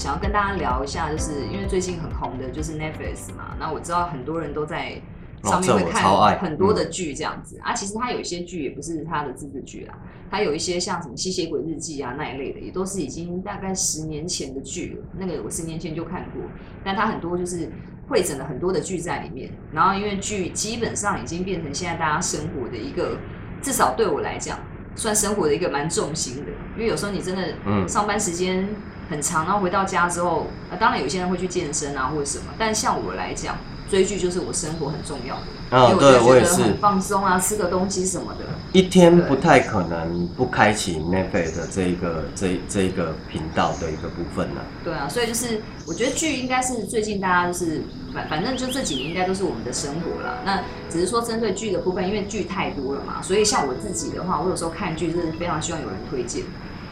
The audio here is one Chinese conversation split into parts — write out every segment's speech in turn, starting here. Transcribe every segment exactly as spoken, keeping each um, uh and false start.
想要跟大家聊一下，就是因为最近很红的就是 Netflix 嘛，那我知道很多人都在上面会看很多的剧这样子、哦嗯、啊，其实它有些剧也不是它的自制剧啦，它有一些像什么吸血鬼日记啊那一类的，也都是已经大概十年前的剧了，那个我十年前就看过，但它很多就是汇整了很多的剧在里面，然后因为剧基本上已经变成现在大家生活的一个，至少对我来讲算生活的一个蛮重心的，因为有时候你真的上班时间很长，然后回到家之后、啊、当然有些人会去健身啊或者什么，但像我来讲追剧就是我生活很重要的，嗯、因为我就觉得很放松啊，吃个东西什么的，一天不太可能不开启 Netflix 的这一个这这一个频道的一个部分呢、啊。对啊，所以就是我觉得剧应该是最近大家就是反反正就这几年应该都是我们的生活啦。那只是说针对剧的部分，因为剧太多了嘛，所以像我自己的话，我有时候看剧就是非常希望有人推荐，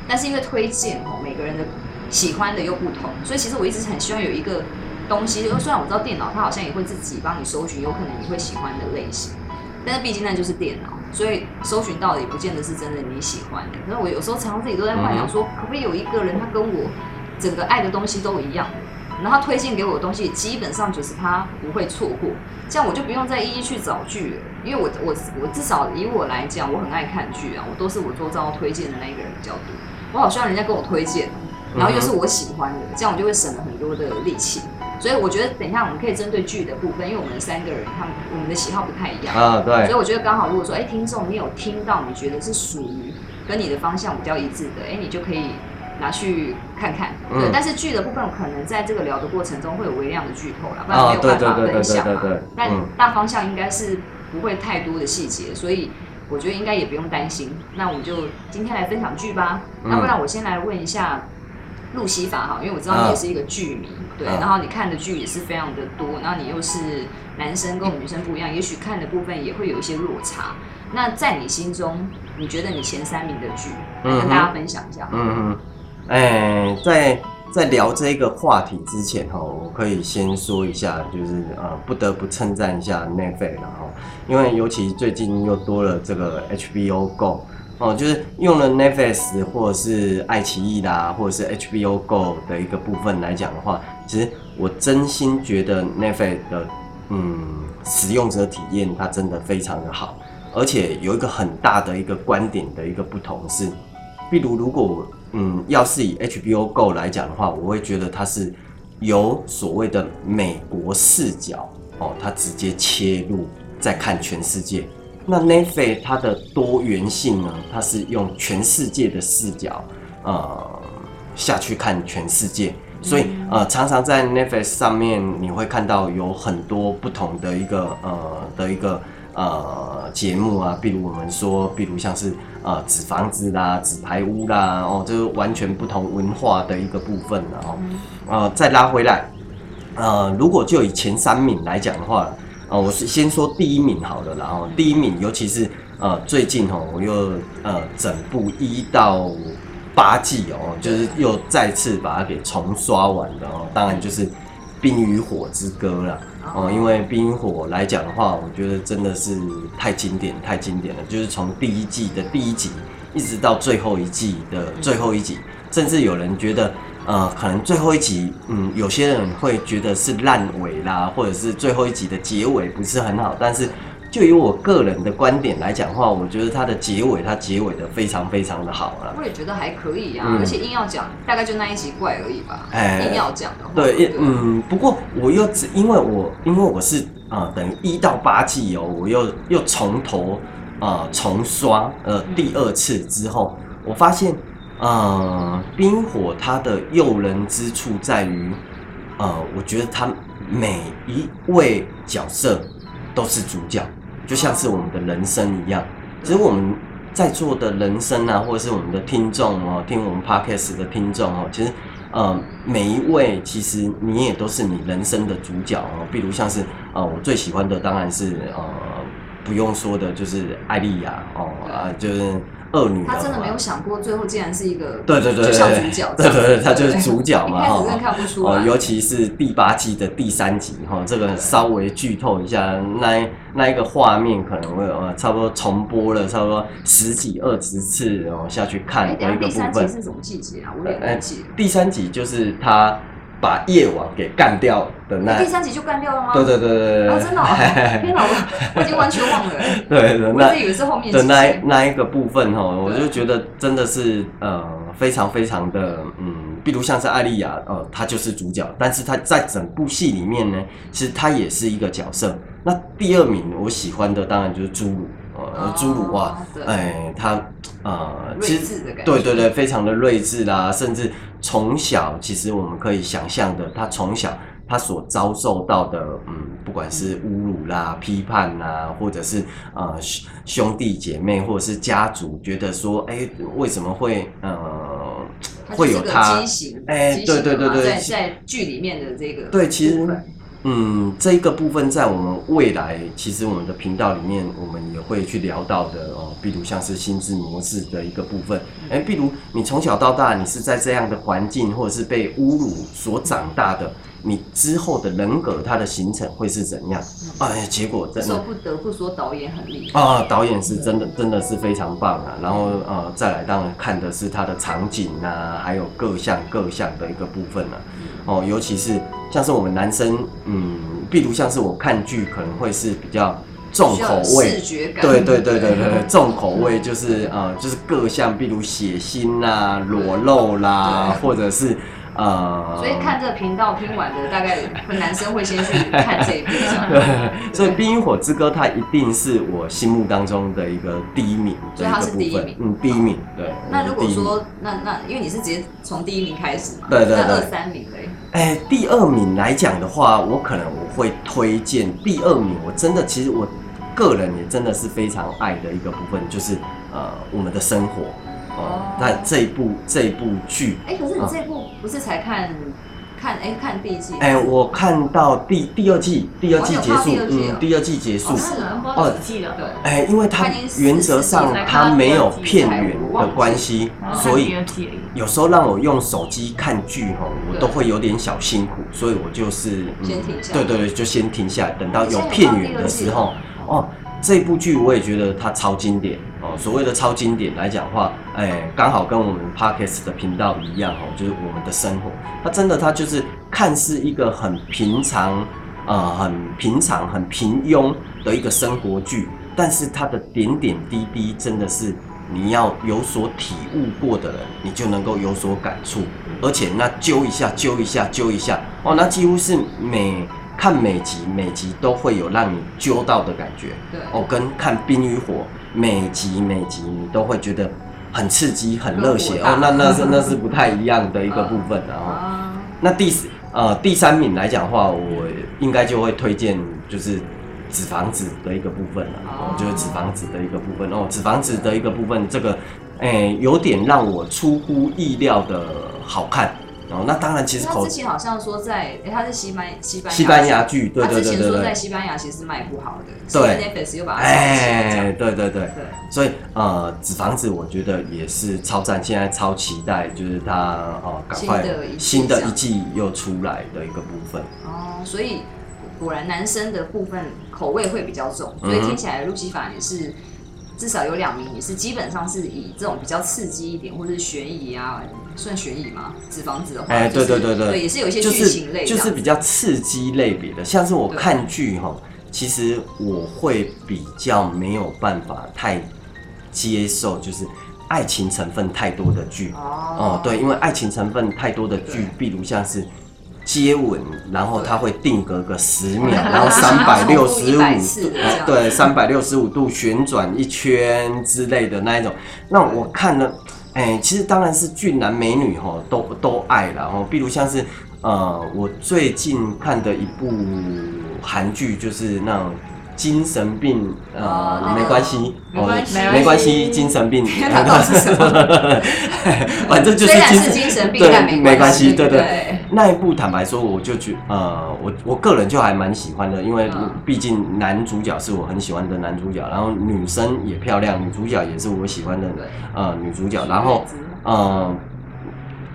但是因为推荐哦，每个人的喜欢的又不同，所以其实我一直很希望有一个东西，虽然我知道电脑它好像也会自己帮你搜寻，有可能你会喜欢的类型，但是毕竟那就是电脑，所以搜寻到的也不见得是真的你喜欢的。可是我有时候常常自己都在幻想说，可不可以有一个人他跟我整个爱的东西都一样，然后他推荐给我的东西基本上就是他不会错过，这样我就不用再一一去找剧了。因为我我我至少以我来讲，我很爱看剧啊，我都是我周遭推荐的那一个人比较多，我好希望人家跟我推荐，然后又是我喜欢的，这样我就会省了很多的力气。所以我觉得，等一下我们可以针对剧的部分，因为我们三个人他们我们的喜好不太一样啊，对。所以我觉得刚好，如果说哎、欸，听众你有听到，你觉得是属于跟你的方向比较一致的，哎、欸，你就可以拿去看看。嗯、对，但是剧的部分可能在这个聊的过程中会有微量的剧透啦，不然没有办法分享嘛。哦、但大方向应该是不会太多的细节，所以我觉得应该也不用担心。那我们就今天来分享剧吧。那不然我先来问一下路西法哈，因为我知道你也是一个剧迷。啊对，然后你看的剧也是非常的多，然后你又是男生跟我们女生不一样，也许看的部分也会有一些落差。那在你心中，你觉得你前三名的剧，来跟大家分享一下。嗯嗯，哎，在在聊这个话题之前哈，我可以先说一下，就是呃，不得不称赞一下 Netflix 然后，因为尤其最近又多了这个 H B O GO。哦，就是用了 Netflix 或者是爱奇艺啦，或者是 H B O GO 的一个部分来讲的话，其实我真心觉得 Netflix 的嗯使用者体验它真的非常的好，而且有一个很大的一个观点的一个不同是，比如如果嗯要是以 H B O GO 来讲的话，我会觉得它是由所谓的美国视角哦，它直接切入再看全世界。那 Netflix 它的多元性呢，它是用全世界的视角，呃，下去看全世界，所以呃，常常在 Netflix 上面你会看到有很多不同的一个呃的一个呃节目啊，比如我们说，比如像是呃纸房子啦、纸牌屋啦，哦，就是完全不同文化的一个部分啦，哦，呃，再拉回来，呃，如果就以前三名来讲的话。哦，我先说第一名好了啦，然后第一名，尤其是呃最近哦，我又呃整部一到八季哦，就是又再次把它给重刷完的哦。当然就是《冰与火之歌》啦，哦，因为《冰与火》来讲的话，我觉得真的是太经典，太经典了。就是从第一季的第一集一直到最后一季的最后一集，甚至有人觉得。呃，可能最后一集，嗯，有些人会觉得是烂尾啦，或者是最后一集的结尾不是很好。但是，就以我个人的观点来讲的话，我觉得它的结尾，它结尾的非常非常的好啦。我也觉得还可以啊，嗯、而且硬要讲，大概就那一集怪而已吧。欸、硬要讲的话，对，對嗯，不过我又只因为我因为我是啊、呃，等于一到八季哦，我又又从头啊、呃、重刷呃第二次之后，我发现。呃，冰火它的诱人之处在于，呃，我觉得它每一位角色都是主角，就像是我们的人生一样。其实我们在座的人生啊，或者是我们的听众哦，听我们 podcast 的听众哦，其实呃，每一位其实你也都是你人生的主角哦。比如像是呃，我最喜欢的当然是呃，不用说的就是艾莉亚哦，啊、呃、就是。恶女的话，他真的没有想过最后竟然是一个，对对对，就像主角，对对对，他就是主角嘛，一开始真的看不出来、哦、尤其是第八季的第三集、哦、这个稍微剧透一下，那那一个画面可能会、呃、差不多重播了差不多十几二十次、哦、下去看的一个部分。第三集是什么季节啊？我也忘记了、呃、第三集就是他把夜王给干掉的那第三集就干掉了吗？对对对对对、啊、真的、哦、天哪， 我, 我已经完全忘了对对，我自己以为是后面的那那一个部分、哦、我就觉得真的是呃非常非常的嗯，比如像是艾莉亚呃她就是主角，但是她在整部戏里面呢其实她也是一个角色。那第二名我喜欢的当然就是朱鲁，呃朱鲁啊哎她呃，其实对对对，非常的睿智啦，甚至从小，其实我们可以想象的，他从小他所遭受到的，嗯，不管是侮辱啦、批判啦，或者是呃兄弟姐妹或者是家族，觉得说，哎，为什么会呃。会有他，哎、欸，对对对对，在在剧里面的这个，对，其实，嗯，这一个部分在我们未来，其实我们的频道里面，我们也会去聊到的哦，比如像是心智模式的一个部分，哎、欸，比如你从小到大，你是在这样的环境或者是被侮辱所长大的。你之后的人格，它的形成会是怎样？哎，结果真的，不得不说导演很厉害啊！导演是真的，真的是非常棒啊！然后呃，再来当然看的是它的场景啊，还有各项各项的一个部分啊。哦，尤其是像是我们男生，嗯，比如像是我看剧可能会是比较重口味，视觉感，对对对对对，重口味就是呃，就是各项，比如血腥啦、裸露啦，或者是。呃，所以看这个频道听完的大概男生会先去看这一部对，所以《冰与火之歌》它一定是我心目当中的一个第一名的一個部分，所以它是第一名，嗯，第一名，对。那如果说那那因为你是直接从第一名开始嘛，对对对，那二三名嘞？哎、欸，第二名来讲的话，我可能我会推荐第二名，我真的其实我个人也真的是非常爱的一个部分，就是呃我们的生活。哦，那这一部这一部剧，哎、欸，可是你这一部不是才看、嗯、看哎、欸、看第一季？哎、欸，我看到第第二季，第二季结束，嗯，第二季结束，哦，第二季了，对，哎、欸，因为它原则上它没有片源的关系，所以有时候让我用手机看剧吼，我都会有点小辛苦，所以我就是、嗯、先停下，对对对，就先停下来，等到有片源的时候，哦。这部剧我也觉得它超经典哦。所谓的超经典来讲的话，哎，刚好跟我们 Podcast 的频道一样哦，就是我们的生活。它真的，它就是看似一个很平常，呃，很平常、很平庸的一个生活剧，但是它的点点滴滴真的是你要有所体悟过的人，你就能够有所感触。而且那揪一下、揪一下、揪一下哦，那几乎是每。看每集每集都会有让你揪到的感觉，对哦，跟看《冰与火》每集每集你都会觉得很刺激、很热血哦，那那是那是不太一样的一个部分，然后、啊、那第呃第三名来讲的话，我应该就会推荐就是。纸房子的一个部分啦、啊，我觉得纸房子的一个部分哦，纸房子的一个部分，这个诶、欸、有点让我出乎意料的好看。哦，那当然，其实他之前好像说在，欸、他是西班西班牙西班牙剧，对对对对对。他之前说在西班牙其实是卖不好的，所以 Netflix 又把它炒起来。对对对对。所以呃，纸房子我觉得也是超赞，现在超期待，就是它哦，赶快新的一季又出来的一个部分。哦，所以果然男生的部分口味会比较重，所以听起来路西法也是。至少有两名也是基本上是以这种比较刺激一点，或者是悬疑啊，算悬疑嘛，纸房子的话，哎、就是，对对对对，对也是有一些剧情类、就是，就是比较刺激类别的。像是我看剧哈，其实我会比较没有办法太接受，就是爱情成分太多的剧哦、嗯，对，因为爱情成分太多的剧，比如像是。接吻，然后它会定格个十秒，然后三百六十五，对，三百六十五度旋转一圈之类的那一种。那我看了，哎，其实当然是俊男美女吼、哦，都都爱了吼、哦。比如像是呃，我最近看的一部韩剧，就是那种精神病啊、呃哦，没关系，没关系，没关系，精神病，反正就是精神精神病，但没关系，对 对, 對。那一部坦白说，我就觉呃，我我个人就还蛮喜欢的，因为毕竟男主角是我很喜欢的男主角，然后女生也漂亮，女主角也是我喜欢的呃女主角，然后呃。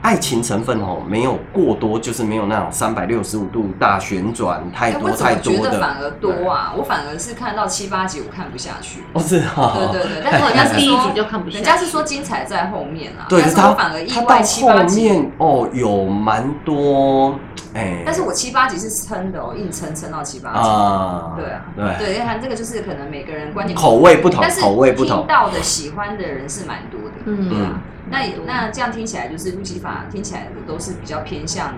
爱情成分哦，没有过多，就是没有那种三百六十五度大旋转，太多太多的。我觉得反而多啊，我反而是看到七八集我看不下去。哦，是哦。对对对，但是人家是说第一集就看不下去，人家是说精彩在后面啊。对，但是我反而意外七八集。他到后面哦，有蛮多。欸、但是我七八集是撑的哦，硬撑撑到七八集。啊、对啊，对对，因为它这个就是可能每个人观点口味不同，但是听到的喜欢的人是蛮多的。嗯，对啊、嗯那那这样听起来就是路西法听起来的都是比较偏向，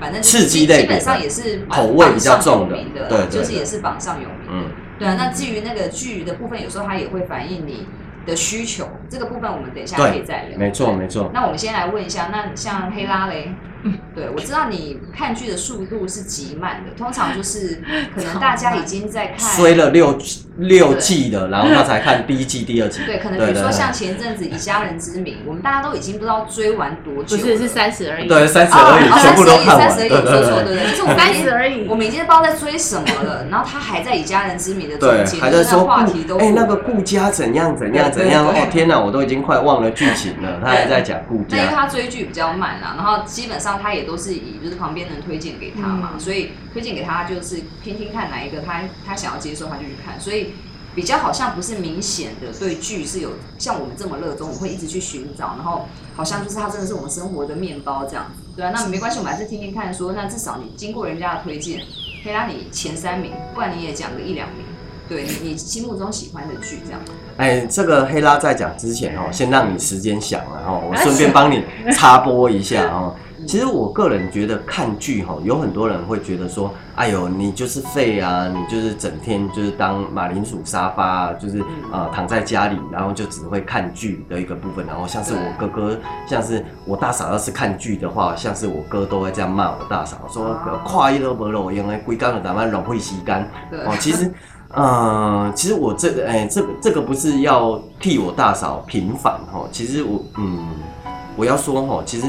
反正刺激类，基本上也是口味比较重的，对，对对就是也是榜上有名的。嗯、对啊，那至于那个剧的部分，有时候它也会反映你的需求，这个部分我们等一下可以再聊。没错，没错。那我们先来问一下，那像黑拉嘞，嗯、对我知道你看剧的速度是极慢的，通常就是可能大家已经在看追了六六季的，然后他才看第一季、第二季。对，可能比如说像前阵子《以家人之名》，我们大家都已经不知道追完多久了，不是是三十而已，对，三十而已，全部都看完，三十而已，说错对对，就是三十而已，我们已经不知道在追什么了，然后他还在《以家人之名》的中间，还在说话题都哎那个顾家怎样怎样。怎样？哦天哪，我都已经快忘了剧情了。他还在讲顾家。那因为他追剧比较慢啦，然后基本上他也都是以就是旁边人推荐给他嘛，嗯、所以推荐给他就是听听看哪一个他他想要接受他就去看，所以比较好像不是明显的对剧是有像我们这么热衷，我会一直去寻找，然后好像就是他真的是我们生活的面包这样子。对啊，那没关系，我们还是听听看说，那至少你经过人家的推荐，可以让你前三名，不然你也讲个一两名。对你心目中喜欢的剧这样。哎，这个黑拉在讲之前哦，先让你时间想了哦，我顺便帮你插播一下哦。其实我个人觉得看剧哦，有很多人会觉得说，哎呦，你就是废啊，你就是整天就是当马铃薯沙发、啊，就是呃躺在家里，然后就只会看剧的一个部分。然后像是我哥哥，像是我大嫂，要是看剧的话，像是我哥都会这样骂我大嫂，说跨一都没路用，哎，规干了咱们浪费时间。哦，其实。呃，其实我这个，哎、欸，这个这个不是要替我大嫂平反哈。其实我，嗯，我要说哈，其实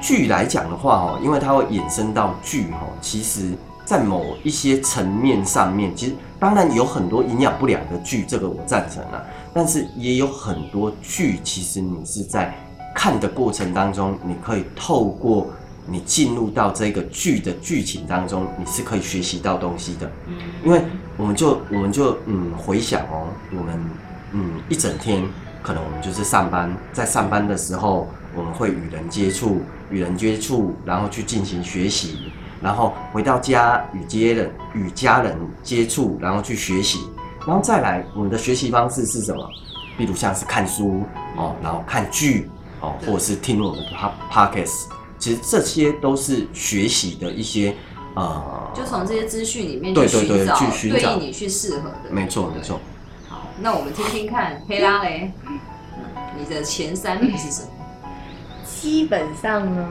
剧来讲的话哈，因为它会衍生到剧哈，其实在某一些层面上面，其实当然有很多营养不良的剧，这个我赞成啦。但是也有很多剧，其实你是在看的过程当中，你可以透过。你进入到这个剧的剧情当中，你是可以学习到东西的，因为我们就我们就嗯回想哦，我们嗯一整天可能我们就是上班，在上班的时候我们会与人接触，与人接触，然后去进行学习，然后回到家与家人与家人接触，然后去学习，然后再来我们的学习方式是什么？比如像是看书哦，然后看剧哦，或者是听我们的 podcast。其实这些都是学习的一些，呃，就从这些资讯里面去寻找，对对对，去寻找对应你去适合的。没错，没错。好，那我们听听看，黑拉雷，你的前三名是什么？基本上呢，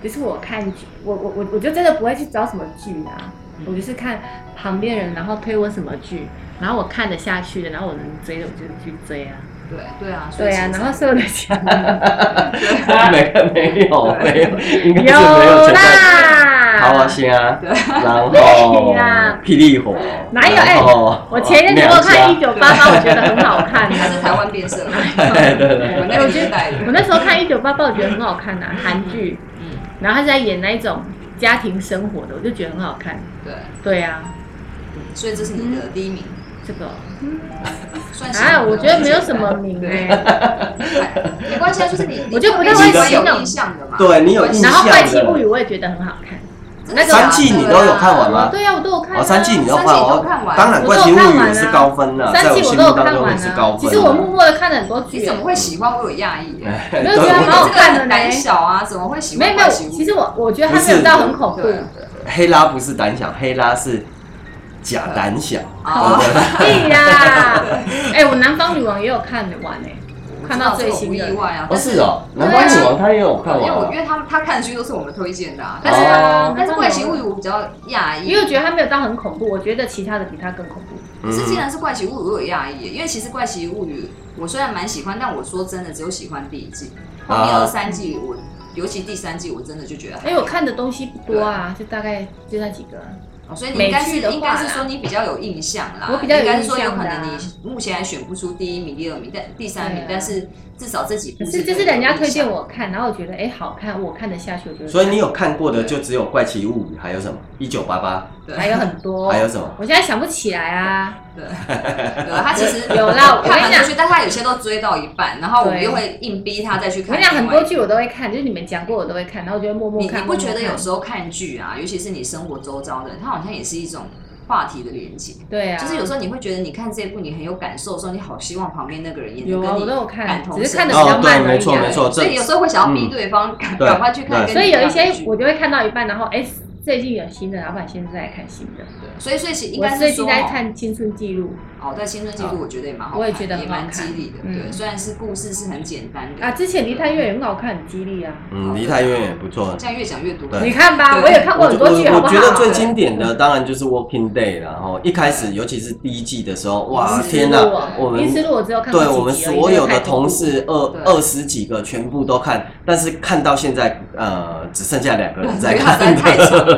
不是我看剧，我我我我就真的不会去找什么剧啊，我就是看旁边人，然后推我什么剧，然后我看得下去的，然后我能追的我就去追啊。对对啊，对啊，然后所有的钱，没没有没有，应该是没有存在。好啊，行啊，然后霹雳火，哪有？哎，我前一阵子我看一九八八，我觉得很好看，它是台湾变色。对对对，我那个年代，我那时候看一九八八，我觉得很好看啊，韩剧，嗯，然后他在演那一种家庭生活的，我就觉得很好看。对对啊，所以这是你的第一名。这个，嗯，算是啊，我觉得没有什么名哎，没关系啊，就是你，我就不太会喜欢有印象的嘛，对你有印象的。然后《怪奇物语》我也觉得很好看，那个三季你都有看完吗？对啊，我都有看。哦，三季你都看完，当然《怪奇物语》也是高分了，在我心目当中也是高分。其实我默默的看了很多剧，你怎么会喜欢？我有讶异，没有觉得蛮好看的呢。胆小啊，怎么会喜欢？没有没有，其实我我觉得它没有到很恐怖。黑拉不是胆小，黑拉是。假胆小，对呀！哎，我南方女王也有看完哎，看到最新的。意外啊！哦，是哦，难怪女王她也有看完。因为我因为他他看的剧都是我们推荐的啊，但是但是怪奇物语我比较讶异，因为我觉得他没有到很恐怖，我觉得其他的比他更恐怖。可是竟然是怪奇物语，我有讶异，因为其实怪奇物语我虽然蛮喜欢，但我说真的只有喜欢第一季，后面二三季我尤其第三季我真的就觉得，哎，我看的东西不多啊，就大概就那几个。哦、所以你应该是应该是说你比较有印象啦，我比较有印象、啊、应该是说有可能你目前还选不出第一名、第二名、但第三名，啊、但是至少这几部是就是人家推荐我看，然后我觉得哎、欸、好看，我看得下去，我觉得。所以你有看过的就只有《怪奇物语》，还有什么一九八八？对，还有很多。还有什么？我现在想不起来啊。对，有他其实有啦，我跟你讲，但他有些都追到一半，然后我们又会硬逼他再去看。我跟你讲，很多剧我都会看，就是你们讲过我都会看，然后我就会默默看。你你不觉得有时候看剧啊，尤其是你生活周遭的，它好像也是一种话题的连接？对啊，就是有时候你会觉得你看这部你很有感受的时候，你好希望旁边那个人也能跟你感同身受。有啊，我都有看，只是看的比较慢而已。哦，对，没错没错。所以有时候会想要逼对方赶快去看。所以有一些我就会看到一半，然后哎。最近有新的，老板现在在看新的，对，所以所以其应该是说，我最近在看《青春记录》哦，在《青春记录》我觉得也蛮好看，我也觉得也蛮激励的，对，虽然是故事是很简单的啊。之前《梨泰院》也很好看，很激励啊，嗯，《梨泰院》也不错，这样越讲越多，你看吧，我也看过很多剧，好不好？我觉得最经典的当然就是《Walking Day》，然后一开始，尤其是第一季的时候，哇，天哪，我们第一次录我只有看对，我们所有的同事二二十几个全部都看，但是看到现在，呃，只剩下两个人在看，太长。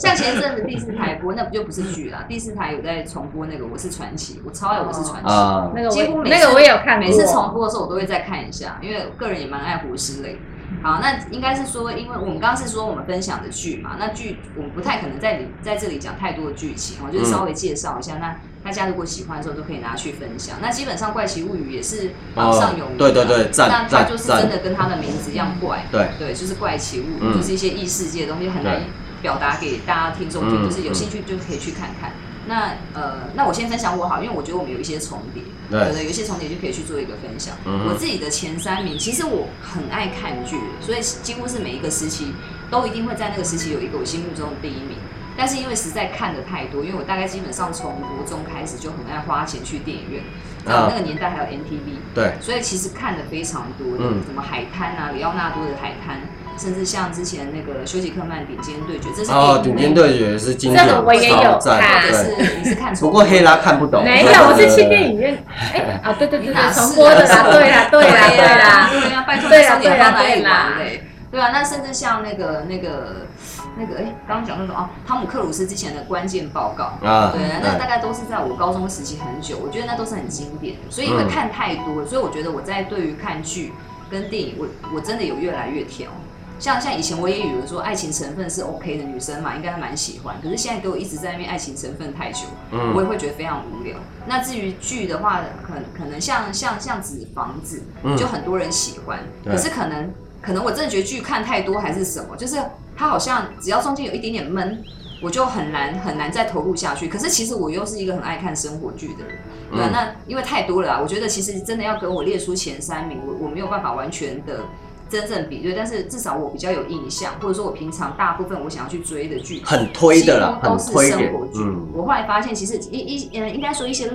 像前一阵子第四台播，那不就不是剧啦？第四台有在重播那个《我是传奇》，我超爱《我是传奇》哦。那个几乎每次那个我也有看，每次重播的时候我都会再看一下，因为我个人也蛮爱胡适类。好，那应该是说，因为我们刚刚是说我们分享的剧嘛，那剧我们不太可能在在这里讲太多的剧情，我就是稍微介绍一下。嗯、那大家如果喜欢的时候都可以拿去分享。那基本上《怪奇物语》也是榜上有名的、哦，对对对，那它就是真的跟它的名字一样怪，对对，就是怪奇物语，嗯、就是一些异世界的东西，很难表达给大家听众听，就是有兴趣就可以去看看。那呃，那我先分享我好，因为我觉得我们有一些重叠，对对，有一些重叠就可以去做一个分享。嗯、我自己的前三名，其实我很爱看剧，所以几乎是每一个时期都一定会在那个时期有一个我心目中的第一名。但是因为实在看的太多，因为我大概基本上从国中开始就很爱花钱去电影院，然后那个年代还有 M T V， 对，所以其实看的非常多的，嗯、什么海滩啊，里奥纳多的海滩。甚至像之前那个休傑克曼頂尖对决，这是哦，頂尖对决是经典，这个我也有看，是你是看，不过黑拉看不懂，没有，我是去电影院，哎啊，对对对对，重播的啦，对啦对啦对啦，对啦，拜托你重点放哪里玩嘞？对啊，那甚至像那个那个那个，哎，刚刚讲那种哦，汤姆克鲁斯之前的关键报告啊，对，那大概都是在我高中时期很久，我觉得那都是很经典的，所以因为看太多，所以我觉得我在对于看剧跟电影，我我真的有越来越挑。像像以前我也以为说爱情成分是 OK 的，女生嘛应该还蛮喜欢，可是现在给我一直在那边爱情成分太久，嗯、我也会觉得非常无聊。那至于剧的话，可能可能像像像纸房子，就很多人喜欢，嗯、可是可能可能我真的觉得剧看太多还是什么，就是它好像只要中间有一点点闷，我就很难很难再投入下去。可是其实我又是一个很爱看生活剧的人，嗯、对，那因为太多了啊，我觉得其实真的要跟我列出前三名，我我没有办法完全的。真正比对，但是至少我比较有印象，或者说我平常大部分我想要去追的剧，很推的啦，都是生活剧。嗯、我后来发现，其实一一呃，应该说一些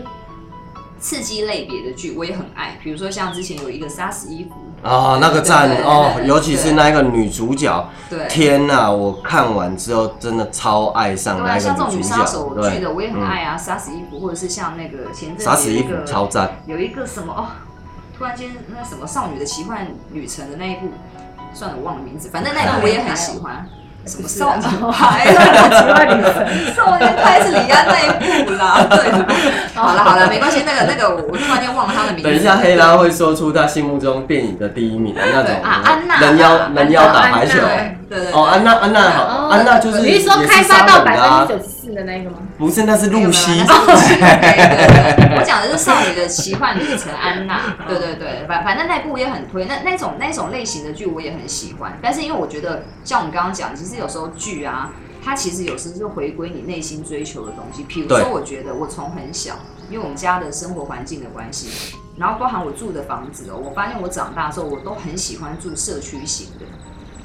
刺激类别的剧，我也很爱。比如说像之前有一个《杀死伊芙》啊，那个赞哦，尤其是那个女主角，对，天哪！我看完之后真的超爱上那个女主角。对，像这种女杀手剧的我也很爱啊，《杀死伊芙》或者是像那个前阵子《杀死伊芙》超赞，有一个什么哦。突然间，那什么《少女的奇幻旅程》的那一部，算了，我忘了名字，反正那一部我也很喜欢。什么少女派？少女派是李安那一部啦。对，好了好了，没关系，那个那个，我突然间忘了他的名字。等一下，黑拉会说出他心目中电影的第一名那种。啊，安娜。人妖人妖打排球。对对。哦，安娜安娜好，安娜就是。你是说开发到百分之九十四的那个吗？不是，那是露西。我讲的是《少女的奇幻旅程》安娜。对对对，反反正那部我也很推，那那种那种类型的剧我也很喜欢。但是因为我觉得，像我们刚刚讲，其实。有时候剧啊，它其实有时是回归你内心追求的东西。比如说，我觉得我从很小，因为我们家的生活环境的关系，然后包含我住的房子哦，我发现我长大之后，我都很喜欢住社区型的。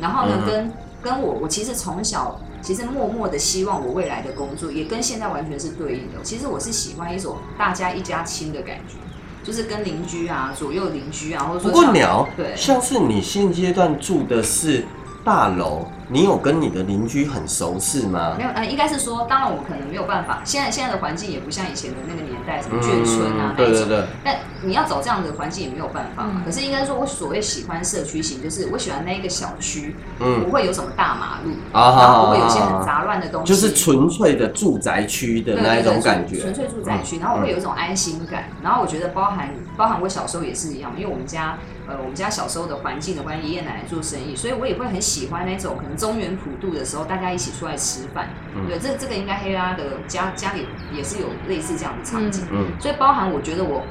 然后呢，嗯、跟跟我，我其实从小其实默默的希望我未来的工作也跟现在完全是对应的。其实我是喜欢一种大家一家亲的感觉。就是跟邻居啊、左右邻居啊，或者说不过鸟，对，像是你现阶段住的是大楼，你有跟你的邻居很熟识吗？没有，呃，应该是说，当然我可能没有办法，现在现在的环境也不像以前的那个年代，什么眷村啊、嗯、那一种，对对对。但你要找这样的环境也没有办法嘛。嗯、可是应该说，我所谓喜欢社区型，就是我喜欢那一个小区，嗯，不会有什么大马路，啊、然后不会有一些很杂乱的东西，就是纯粹的住宅区的那一种感觉，纯粹住宅区，然后会有一种安心感。嗯、然后我觉得包含包含我小时候也是一样，因为我们家。呃，我们家小时候的环境的关系，爷爷奶奶做生意，所以我也会很喜欢那种可能中原普渡的时候，大家一起出来吃饭。嗯、对，这这个应该黑拉的家家里也是有类似这样的场景。嗯嗯、所以包含我觉得我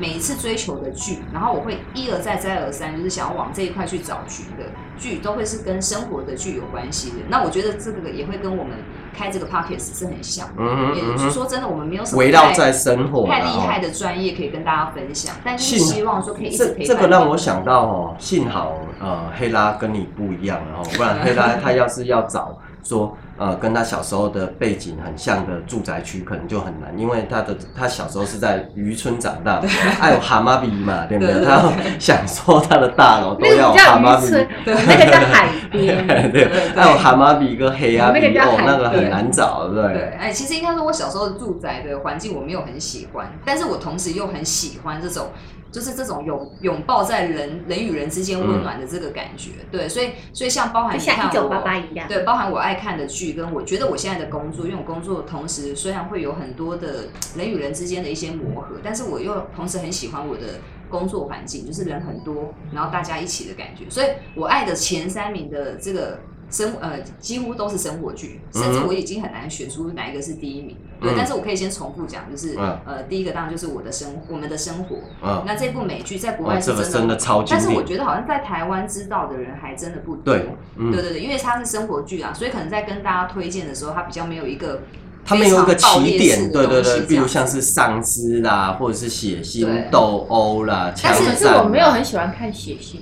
每一次追求的剧，然后我会一而再再而三，就是想要往这一块去找寻的剧，都会是跟生活的剧有关系的。那我觉得这个也会跟我们开这个 podcast 是很像。嗯嗯嗯、也就是说，真的我们没有什么围绕在生活太厉害的专业可以跟大家分享，但是希望说可以一直陪伴。这个让我想到哦，幸好呃黑拉跟你不一样哦，不然黑拉他要是要找说呃跟他小时候的背景很像的住宅区，可能就很难，因为他的他小时候是在渔村长大，哎有蛤蟆鼻嘛，对不对？他想说他的大楼都要蛤蟆鼻，那个叫海边，对，哎有蛤蟆鼻跟黑啊鼻哦，那个很难找，对。对，哎，其实应该说，我小时候的住宅的环境我没有很喜欢，但是我同时又很喜欢这种。就是这种拥拥抱在人人与人之间温暖的这个感觉，嗯、对，所以所以像包含你看我，像一九八八一样，对，包含我爱看的剧，跟我觉得我现在的工作，因为我工作同时虽然会有很多的人与人之间的一些磨合，但是我又同时很喜欢我的工作环境，就是人很多，然后大家一起的感觉，所以我爱的前三名的这个。生呃几乎都是生活剧，甚至我已经很难选出哪一个是第一名。嗯、对，但是我可以先重复讲，就是、嗯、呃第一个当然就是我的生我们的生活。嗯、那这部美剧在国外是真的，哦这个、真的超经典，但是我觉得好像在台湾知道的人还真的不多。对，嗯、对对对，因为它是生活剧啊，所以可能在跟大家推荐的时候，它比较没有一个。他们有一个起点，对对对，比如像是丧尸啦，或者是血腥斗殴啦，但是可是我没有很喜欢看血腥。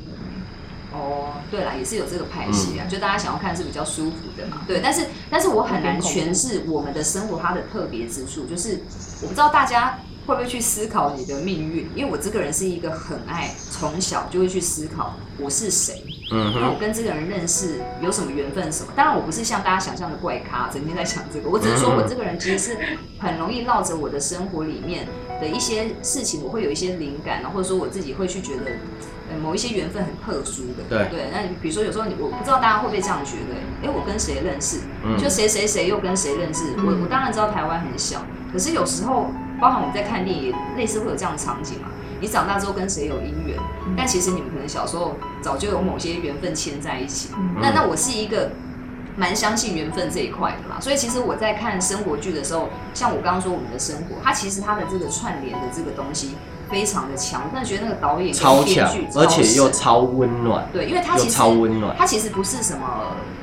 哦，对啦，也是有这个派系啊，嗯、就大家想要看是比较舒服的嘛。对，但是但是我很难诠释我们的生活它的特别之处，就是我不知道大家会不会去思考你的命运，因为我这个人是一个很爱从小就会去思考我是谁，嗯，那我跟这个人认识有什么缘分什么。当然我不是像大家想象的怪咖，整天在想这个，我只是说我这个人其实是很容易绕着我的生活里面的一些事情，我会有一些灵感，然后或者说我自己会去觉得。某一些缘分很特殊的，对对，那比如说有时候你我不知道大家会不会这样觉得，哎、欸，我跟谁认识，嗯、就谁谁谁又跟谁认识，我我当然知道台湾很小，可是有时候包含我们在看电影，类似会有这样的场景嘛，你长大之后跟谁有姻缘，嗯、但其实你们可能小时候早就有某些缘分牵在一起，嗯、那那我是一个。蛮相信缘分这一块的啦，所以其实我在看生活剧的时候，像我刚刚说我们的生活，它其实它的这个串联的这个东西非常的强，我真的觉得那个导演超强，而且又超温暖。对，因为它其实超温暖，它其实不是什么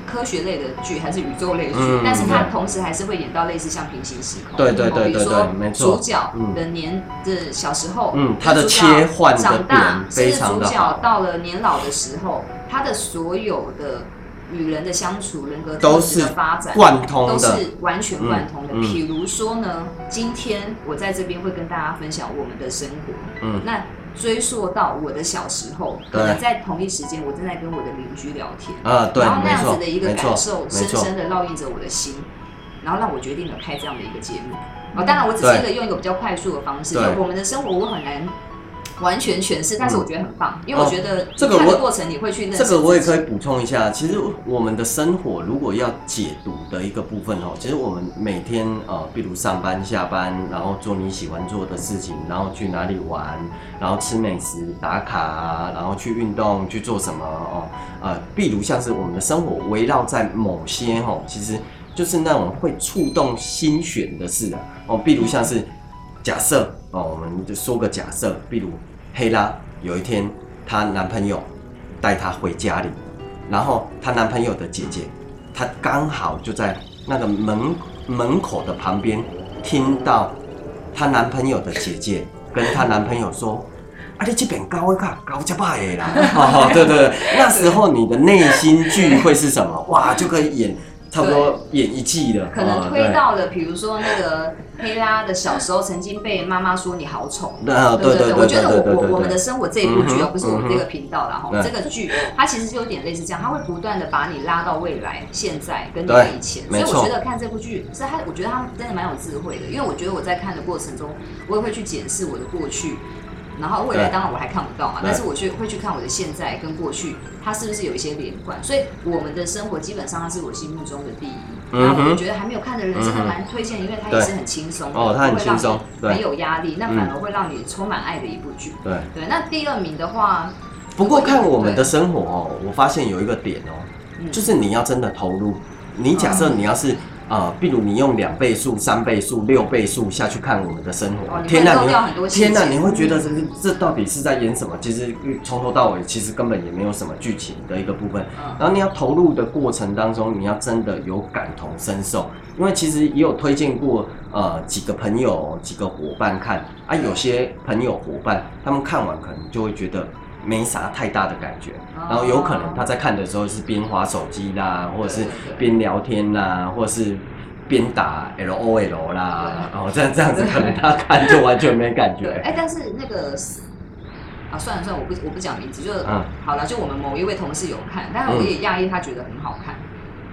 科学类的剧，还是宇宙类的剧，嗯、但是它同时还是会演到类似像平行时空。对对对对对，没错。主角的年的小时候，嗯，他的切换的点非常的好，甚至主角到了年老的时候，他的所有的。与人的相处，人格特质的发展，都是完全贯通的。嗯嗯、比如说呢，今天我在这边会跟大家分享我们的生活。嗯，那追溯到我的小时候，可能在同一时间，我正在跟我的邻居聊天。啊，对，然后那样子的一个感受，深深的烙印着我的心，然后让我决定了开这样的一个节目。啊、哦，当然我只是一个用一个比较快速的方式，因为我们的生活我很难。完全诠释，但是我觉得很棒，因为我觉得看的过程你会去认识自己。这个我也可以补充一下，其实我们的生活如果要解读的一个部分哦，其实我们每天呃，比如上班、下班，然后做你喜欢做的事情，然后去哪里玩，然后吃美食、打卡，然后去运动、去做什么哦，呃，比如像是我们的生活围绕在某些哦，其实就是那种会触动心弦的事啊哦，比如像是。假设哦，我们就说个假设，比如黑拉有一天她男朋友带她回家里，然后她男朋友的姐姐，她刚好就在那个门门口的旁边，听到她男朋友的姐姐跟她男朋友说：“啊，你这边搞一下，搞这把的啦。”哦，对对对，那时候你的内心剧会是什么？哇，就可以演。差不多演一季的，可能推到了，比如说那个黑拉的小时候曾经被妈妈说你好丑，对对对，我觉得我我我们的生活这一部剧哦，不是我们这个频道啦，哈，这个剧它其实就有点类似这样，它会不断的把你拉到未来、现在跟你的以前，所以我觉得看这部剧是它，我觉得它真的蛮有智慧的，因为我觉得我在看的过程中，我也会去检视我的过去。然后未来当然我还看不到嘛，但是我去会去看我的现在跟过去，它是不是有一些连贯？所以我们的生活基本上它是我心目中的第一。嗯、然后我觉得还没有看的人真的蛮推荐，嗯、因为它也是很轻松的，哦，它很轻松，没有压力，那反而会让你充满爱的一部剧。对对，那第二名的话，不过看我们的生活哦，我发现有一个点哦，嗯、就是你要真的投入。你假设你要是。嗯啊、呃，比如你用两倍速、三倍速、六倍速下去看我们的生活，哦、天哪，你天哪，你会觉得 这, 这到底是在演什么？其实从头到尾，其实根本也没有什么剧情的一个部分。嗯、然后你要投入的过程当中，你要真的有感同身受，因为其实也有推荐过呃几个朋友、几个伙伴看啊，有些朋友伙伴他们看完可能就会觉得。没啥太大的感觉，然后有可能他在看的时候是边滑手机啦，或者是边聊天啦，或者是边打 L O L 啦，然后、哦、这样这样子可能他看就完全没感觉。哎、欸，但是那个啊，算了算了，我不我不讲名字，就、嗯、好了。就我们某一位同事有看，但是我也讶异他觉得很好看。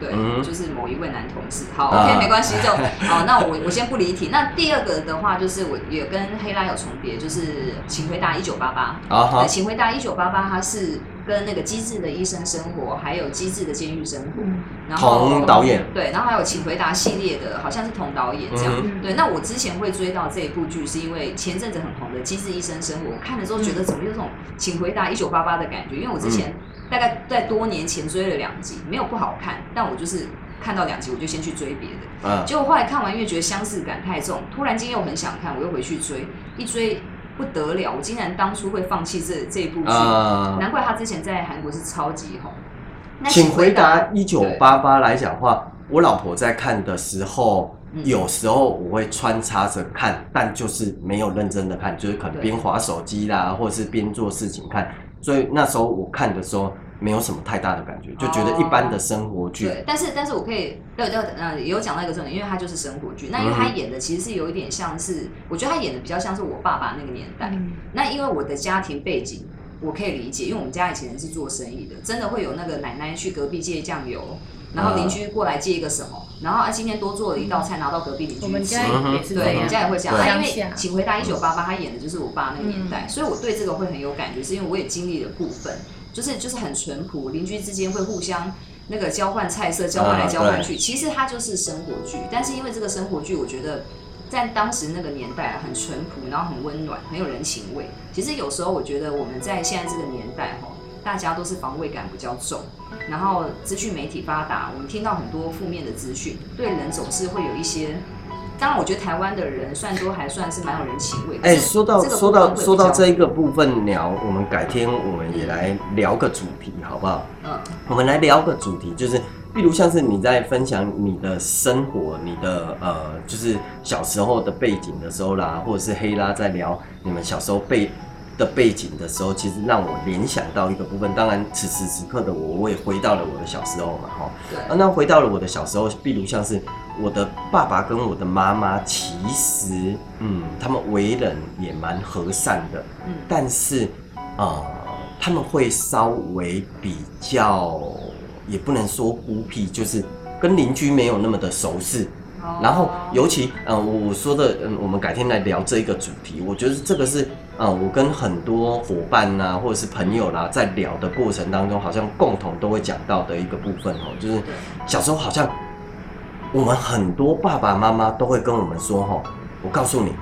对，嗯、就是某一位男同事。好 ，OK，、啊、没关系，就好、哦。那我我先不离题。那第二个的话，就是我也跟黑拉有重叠，就是《请回答一九八八》啊，《请回答一九八八》它是跟那个《机智的医生生活》还有《机智的监狱生活》嗯、然后同导演对，然后还有《请回答》系列的，好像是同导演这样。嗯、对，那我之前会追到这一部剧，是因为前阵子很红的《机智医生生活》，我看了之后觉得怎么有种《请回答一九八八》的感觉，因为我之前。嗯大概在多年前追了两集，没有不好看，但我就是看到两集我就先去追别的，啊、结果后来看完，因为觉得相似感太重，突然间又很想看，我又回去追，一追不得了，我竟然当初会放弃这这一部剧，啊、难怪他之前在韩国是超级红。请回答一九八八来讲话，我老婆在看的时候。有时候我会穿插着看，但就是没有认真的看，就是可能边滑手机啦，或者是边做事情看。所以那时候我看的时候没有什么太大的感觉，就觉得一般的生活剧。哦、对，但是但是我可以，对对呃，也有讲到一个重点，因为他就是生活剧。那因为他演的其实是有一点像是，我觉得他演的比较像是我爸爸那个年代。嗯、那因为我的家庭背景。我可以理解，因为我们家以前人是做生意的，真的会有那个奶奶去隔壁借酱油，然后邻居过来借一个什么，然后啊今天多做了一道菜拿到隔壁邻居吃。我们家也是，对，我们家也会这样。啊、因为《请回答一九八八》他演的就是我爸那个年代，嗯、所以我对这个会很有感觉，是因为我也经历了部分，就是就是很淳朴，邻居之间会互相。那个交换菜色，交换来交换去，啊、其实它就是生活剧，但是因为这个生活剧，我觉得在当时那个年代很淳朴，然后很温暖，很有人情味。其实有时候我觉得我们在现在这个年代吼，大家都是防卫感比较重，然后资讯媒体发达，我们听到很多负面的资讯，对人总是会有一些。当然，我觉得台湾的人算多还算是蛮有人情味的。哎、欸，说到说到说到这一个部分聊，我们改天我们也来聊个主题，好不好？嗯，我们来聊个主题，就是比如像是你在分享你的生活，你的呃，就是小时候的背景的时候啦，或者是黑拉在聊你们小时候背的背景的时候，其实让我联想到一个部分。当然，此时此刻的我，我也回到了我的小时候嘛，哈。对。那回到了我的小时候，比如像是。我的爸爸跟我的妈妈，其实，嗯，他们为人也蛮和善的，嗯，但是，呃，他们会稍微比较，也不能说孤僻，就是跟邻居没有那么的熟识。哦、然后，尤其，呃，我说的，嗯，我们改天来聊这个主题。我觉得这个是，呃，我跟很多伙伴呐、啊，或者是朋友啦、啊，在聊的过程当中，好像共同都会讲到的一个部分哦，就是小时候好像。我们很多爸爸妈妈都会跟我们说：“哈，我告诉你，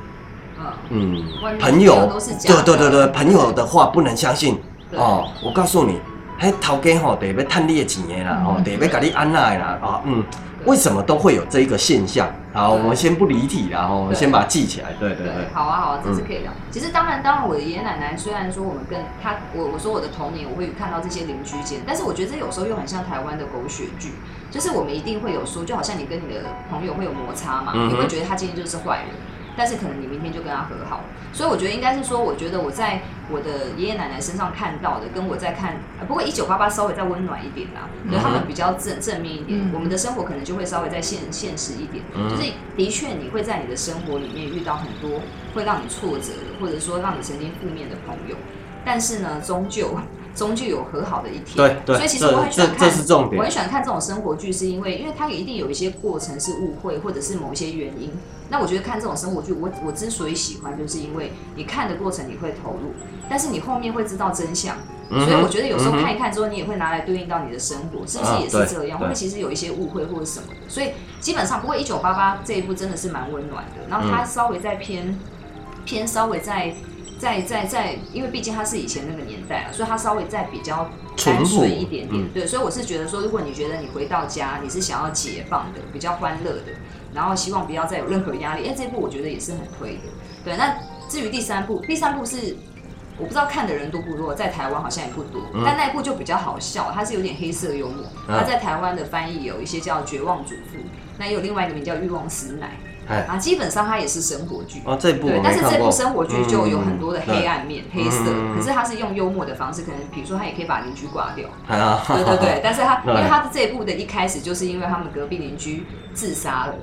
嗯，朋友，对对对对，朋友的话不能相信哦。我告诉你，嘿，头家吼，得要探你的钱的啦，哦，得要给你安奈啦，啊，嗯，为什么都会有这一个现象？好，我们先不离题啦，我们先把它记起来。对对对，好啊好啊，这是可以聊。其实当然当然，我的爷爷奶奶虽然说我们跟他，我我说我的童年我会看到这些邻居间，但是我觉得这有时候又很像台湾的狗血剧。”就是我们一定会有说，就好像你跟你的朋友会有摩擦嘛，嗯、你会觉得他今天就是坏人，但是可能你明天就跟他和好了。所以我觉得应该是说，我觉得我在我的爷爷奶奶身上看到的，跟我在看，不过一九八八稍微再温暖一点啦，对、嗯、他们比较正正面一点、嗯，我们的生活可能就会稍微再现现实一点、嗯。就是的确你会在你的生活里面遇到很多会让你挫折的，或者说让你曾经负面的朋友，但是呢，终究。终究有和好的一天，对对，所以其实我很喜欢看，我很喜欢看这种生活剧，是因为因为它一定有一些过程是误会，或者是某一些原因。那我觉得看这种生活剧，我我之所以喜欢，就是因为你看的过程你会投入，但是你后面会知道真相。所以我觉得有时候看一看之后，你也会拿来对应到你的生活，是不是也是这样？会不会其实有一些误会或者什么的？所以基本上，不过一九八八这一部真的是蛮温暖的，然后它稍微再偏偏稍微再。在在在，因为毕竟他是以前那个年代了，所以他稍微再比较单纯一点点、嗯，对，所以我是觉得说，如果你觉得你回到家，你是想要解放的，比较欢乐的，然后希望不要再有任何压力，哎、欸，这部我觉得也是很推的，对。那至于第三部，第三部是我不知道看的人多不多，在台湾好像也不多，嗯、但那一部就比较好笑，它是有点黑色幽默，它、啊、在台湾的翻译有一些叫《绝望主妇》，那也有另外一个名叫《欲望死奶》。啊，基本上它也是生活剧哦，这部对，但是这部生活剧就有很多的黑暗面、嗯、黑色、嗯，可是它是用幽默的方式，可能比如说它也可以把邻居挂掉，啊、对对对，但是它因为它这一部的一开始就是因为他们隔壁邻居自杀了，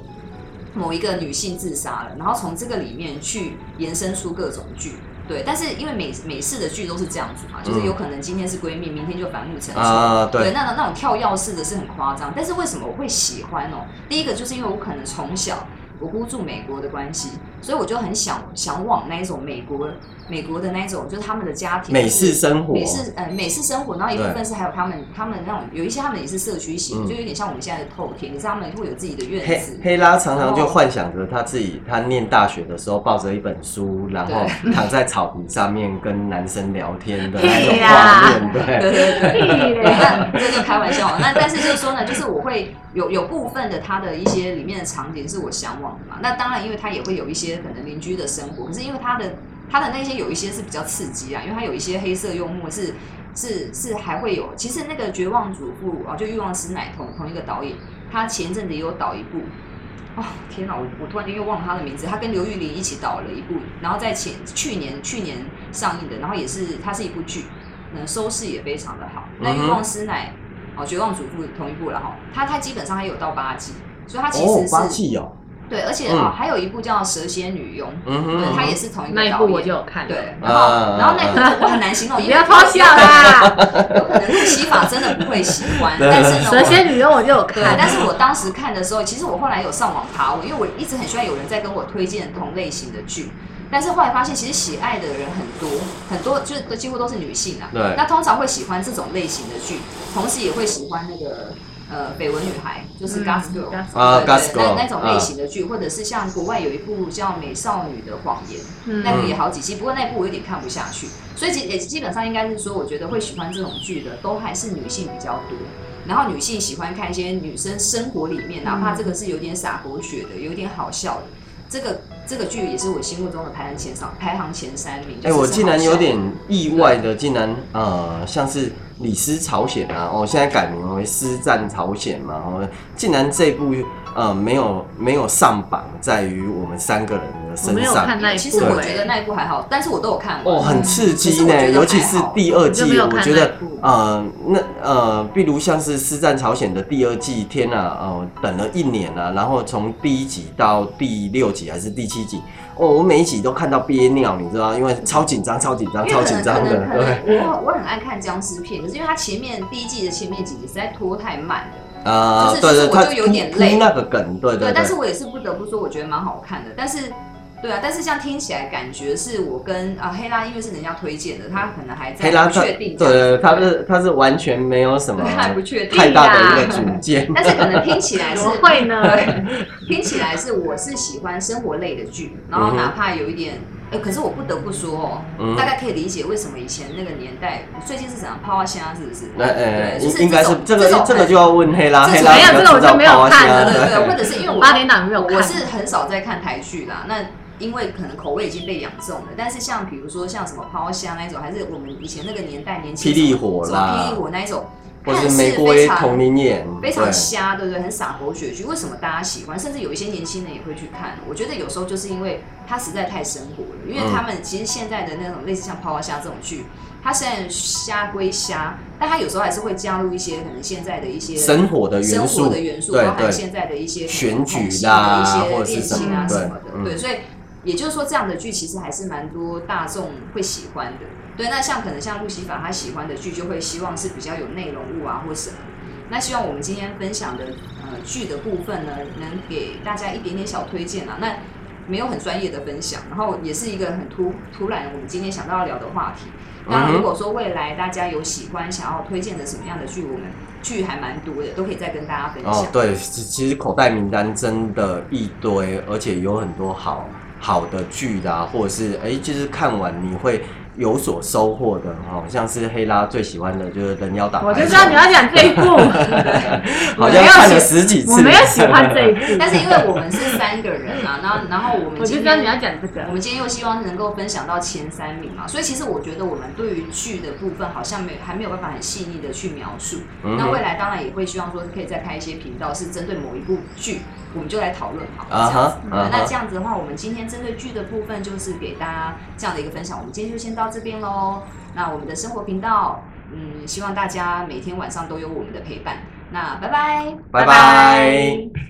某一个女性自杀了，然后从这个里面去延伸出各种剧。对，但是因为美美式的剧都是这样子嘛，就是有可能今天是闺蜜，明天就反目成仇、啊。对，那那种跳跃式的是很夸张，但是为什么我会喜欢哦？第一个就是因为我可能从小。我姑住美国的关系，所以我就很想向往那一种美国美国的那一种，就是他们的家庭美式生活，美式呃美式生活，然后一部分是还有他们他们那种有一些他们也是社区型、嗯，就有点像我们现在的透天，可是他们会有自己的院子。黑, 黑拉常常就幻想着他自己，他念大学的时候抱着一本书，然后躺在草坪上面跟男生聊天的那种画面，对对对对，那这就开玩笑。那但是就是说呢，就是我会有有部分的他的一些里面的场景是我向往。那当然，因为他也会有一些可能邻居的生活，可是因为他的他的那些有一些是比较刺激啊，因为他有一些黑色幽默是是是还会有。其实那个《绝望主妇》啊，就《欲望师奶》同同一个导演，他前阵子也有导一部。哦，天哪，我我突然间又忘了他的名字。他跟刘玉玲一起导了一部，然后在前去年去年上映的，然后也是它是一部剧，嗯，收视也非常的好。那《欲望师奶》哦，《绝望主妇》同一部了哈，他他基本上还有到八季，所以他其实是、哦、八季哦。对，而且、嗯哦、还有一部叫《蛇蝎女佣》，嗯嗯，它也是同一个导演。那一部我就有看了。对，然后、啊、然后那部我很难形容，不要偷笑啦。有可能陆西法真的不会喜欢，但是呢，《蛇蝎女佣》我就有看。对，但是我当时看的时候，其实我后来有上网爬文，因为我一直很喜欢有人在跟我推荐同类型的剧。但是后来发现，其实喜爱的人很多，很多就是几乎都是女性啊。对。那通常会喜欢这种类型的剧，同时也会喜欢那个。呃，绯闻女孩就是 Gossip Girl， 啊 Gossip Girl 那种类型的剧， uh, 或者是像国外有一部叫《美少女的谎言》，嗯、那部也好几集，不过那部我有点看不下去，所以也基本上应该是说，我觉得会喜欢这种剧的都还是女性比较多，然后女性喜欢看一些女生生活里面，哪怕这个是有点洒狗血的，有点好笑的。这个这个剧也是我心目中的排行前三，排行前三名。哎、就是欸，我竟然有点意外的，竟然呃，像是李斯朝鲜啊，哦，现在改名为师战朝鲜嘛，哦，竟然这部呃没有没有上榜，在于我们三个人的身上。我没有看那一部，其实我觉得那一部还好，但是我都有看过。哦，很刺激呢、欸，尤其是第二季，我, 我觉得呃那呃，比如像是师战朝鲜的第二季，天啊，哦、呃，等了一年啊，然后从第一集到第六集。还是第七集哦，我每一集都看到憋尿，你知道吗？因为超紧张、超紧张、超紧张的。对，我我很爱看僵尸片，可是因为它前面第一季的前面几集实在拖太慢了啊、呃就是，对对，我就有点累。那个梗，对 对, 對, 對。但是我也是不得不说，我觉得蛮好看的。但是，对啊，但是这样听起来感觉是我跟啊黑拉，因为是人家推荐的，他可能还在不确定。对对，他是他是完全没有什么太大的一个主见，但是可能听起来是会呢。听起来是我是喜欢生活类的剧，然后哪怕有一点，哎、嗯欸，可是我不得不说哦、嗯，大概可以理解为什么以前那个年代，最近是怎样泡虾是不是？哎、欸、哎，就是、应该是这个这、這个就要问黑啦，黑啦，没有这个我就没有看了，对对对，或者是因为我八点档没有看，我是很少在看台剧啦，那。因为可能口味已经被养重了，但是像比如说像什么泡虾那一种，还是我们以前那个年代年轻霹雳火啦，霹雳火那一种，或是玫瑰同龄眼，非常瞎，对不对？很洒狗血剧，为什么大家喜欢？甚至有一些年轻人也会去看。我觉得有时候就是因为它实在太生活了，因为他们其实现在的那种类似像泡泡虾这种剧，它虽然虾归虾，但它有时候还是会加入一些可能现在的一些生活的元素，生活的元素，包含现在的一些选举啦，或者是什么什么的，对，所以。也就是说，这样的剧其实还是蛮多大众会喜欢的。对，那像可能像路西法他喜欢的剧，就会希望是比较有内容物啊，或什么。那希望我们今天分享的呃剧的部分呢，能给大家一点点小推荐啊。那没有很专业的分享，然后也是一个很突突然我们今天想到要聊的话题。那如果说未来大家有喜欢想要推荐的什么样的剧，我们剧还蛮多的，都可以再跟大家分享。哦，对，其实口袋名单真的一堆，而且有很多好。好的剧啦，或者是哎，就是看完你会有所收获的哈，像是黑拉最喜欢的就是《人妖打排球》，我就知道你要讲这一部，好像看了十几次，我没有喜欢这一部，但是因为我们是三个人啊，然后然后我们今天我就知道你要讲这个，我们今天又希望能够分享到前三名嘛，所以其实我觉得我们对于剧的部分好像没还没有办法很细腻的去描述，嗯，那未来当然也会希望说可以再开一些频道是针对某一部剧。我们就来讨论好了，这样子。Uh-huh, uh-huh. 那这样子的话，我们今天针对剧的部分就是给大家这样的一个分享。我们今天就先到这边喽。那我们的生活频道，嗯，希望大家每天晚上都有我们的陪伴。那拜拜，拜拜。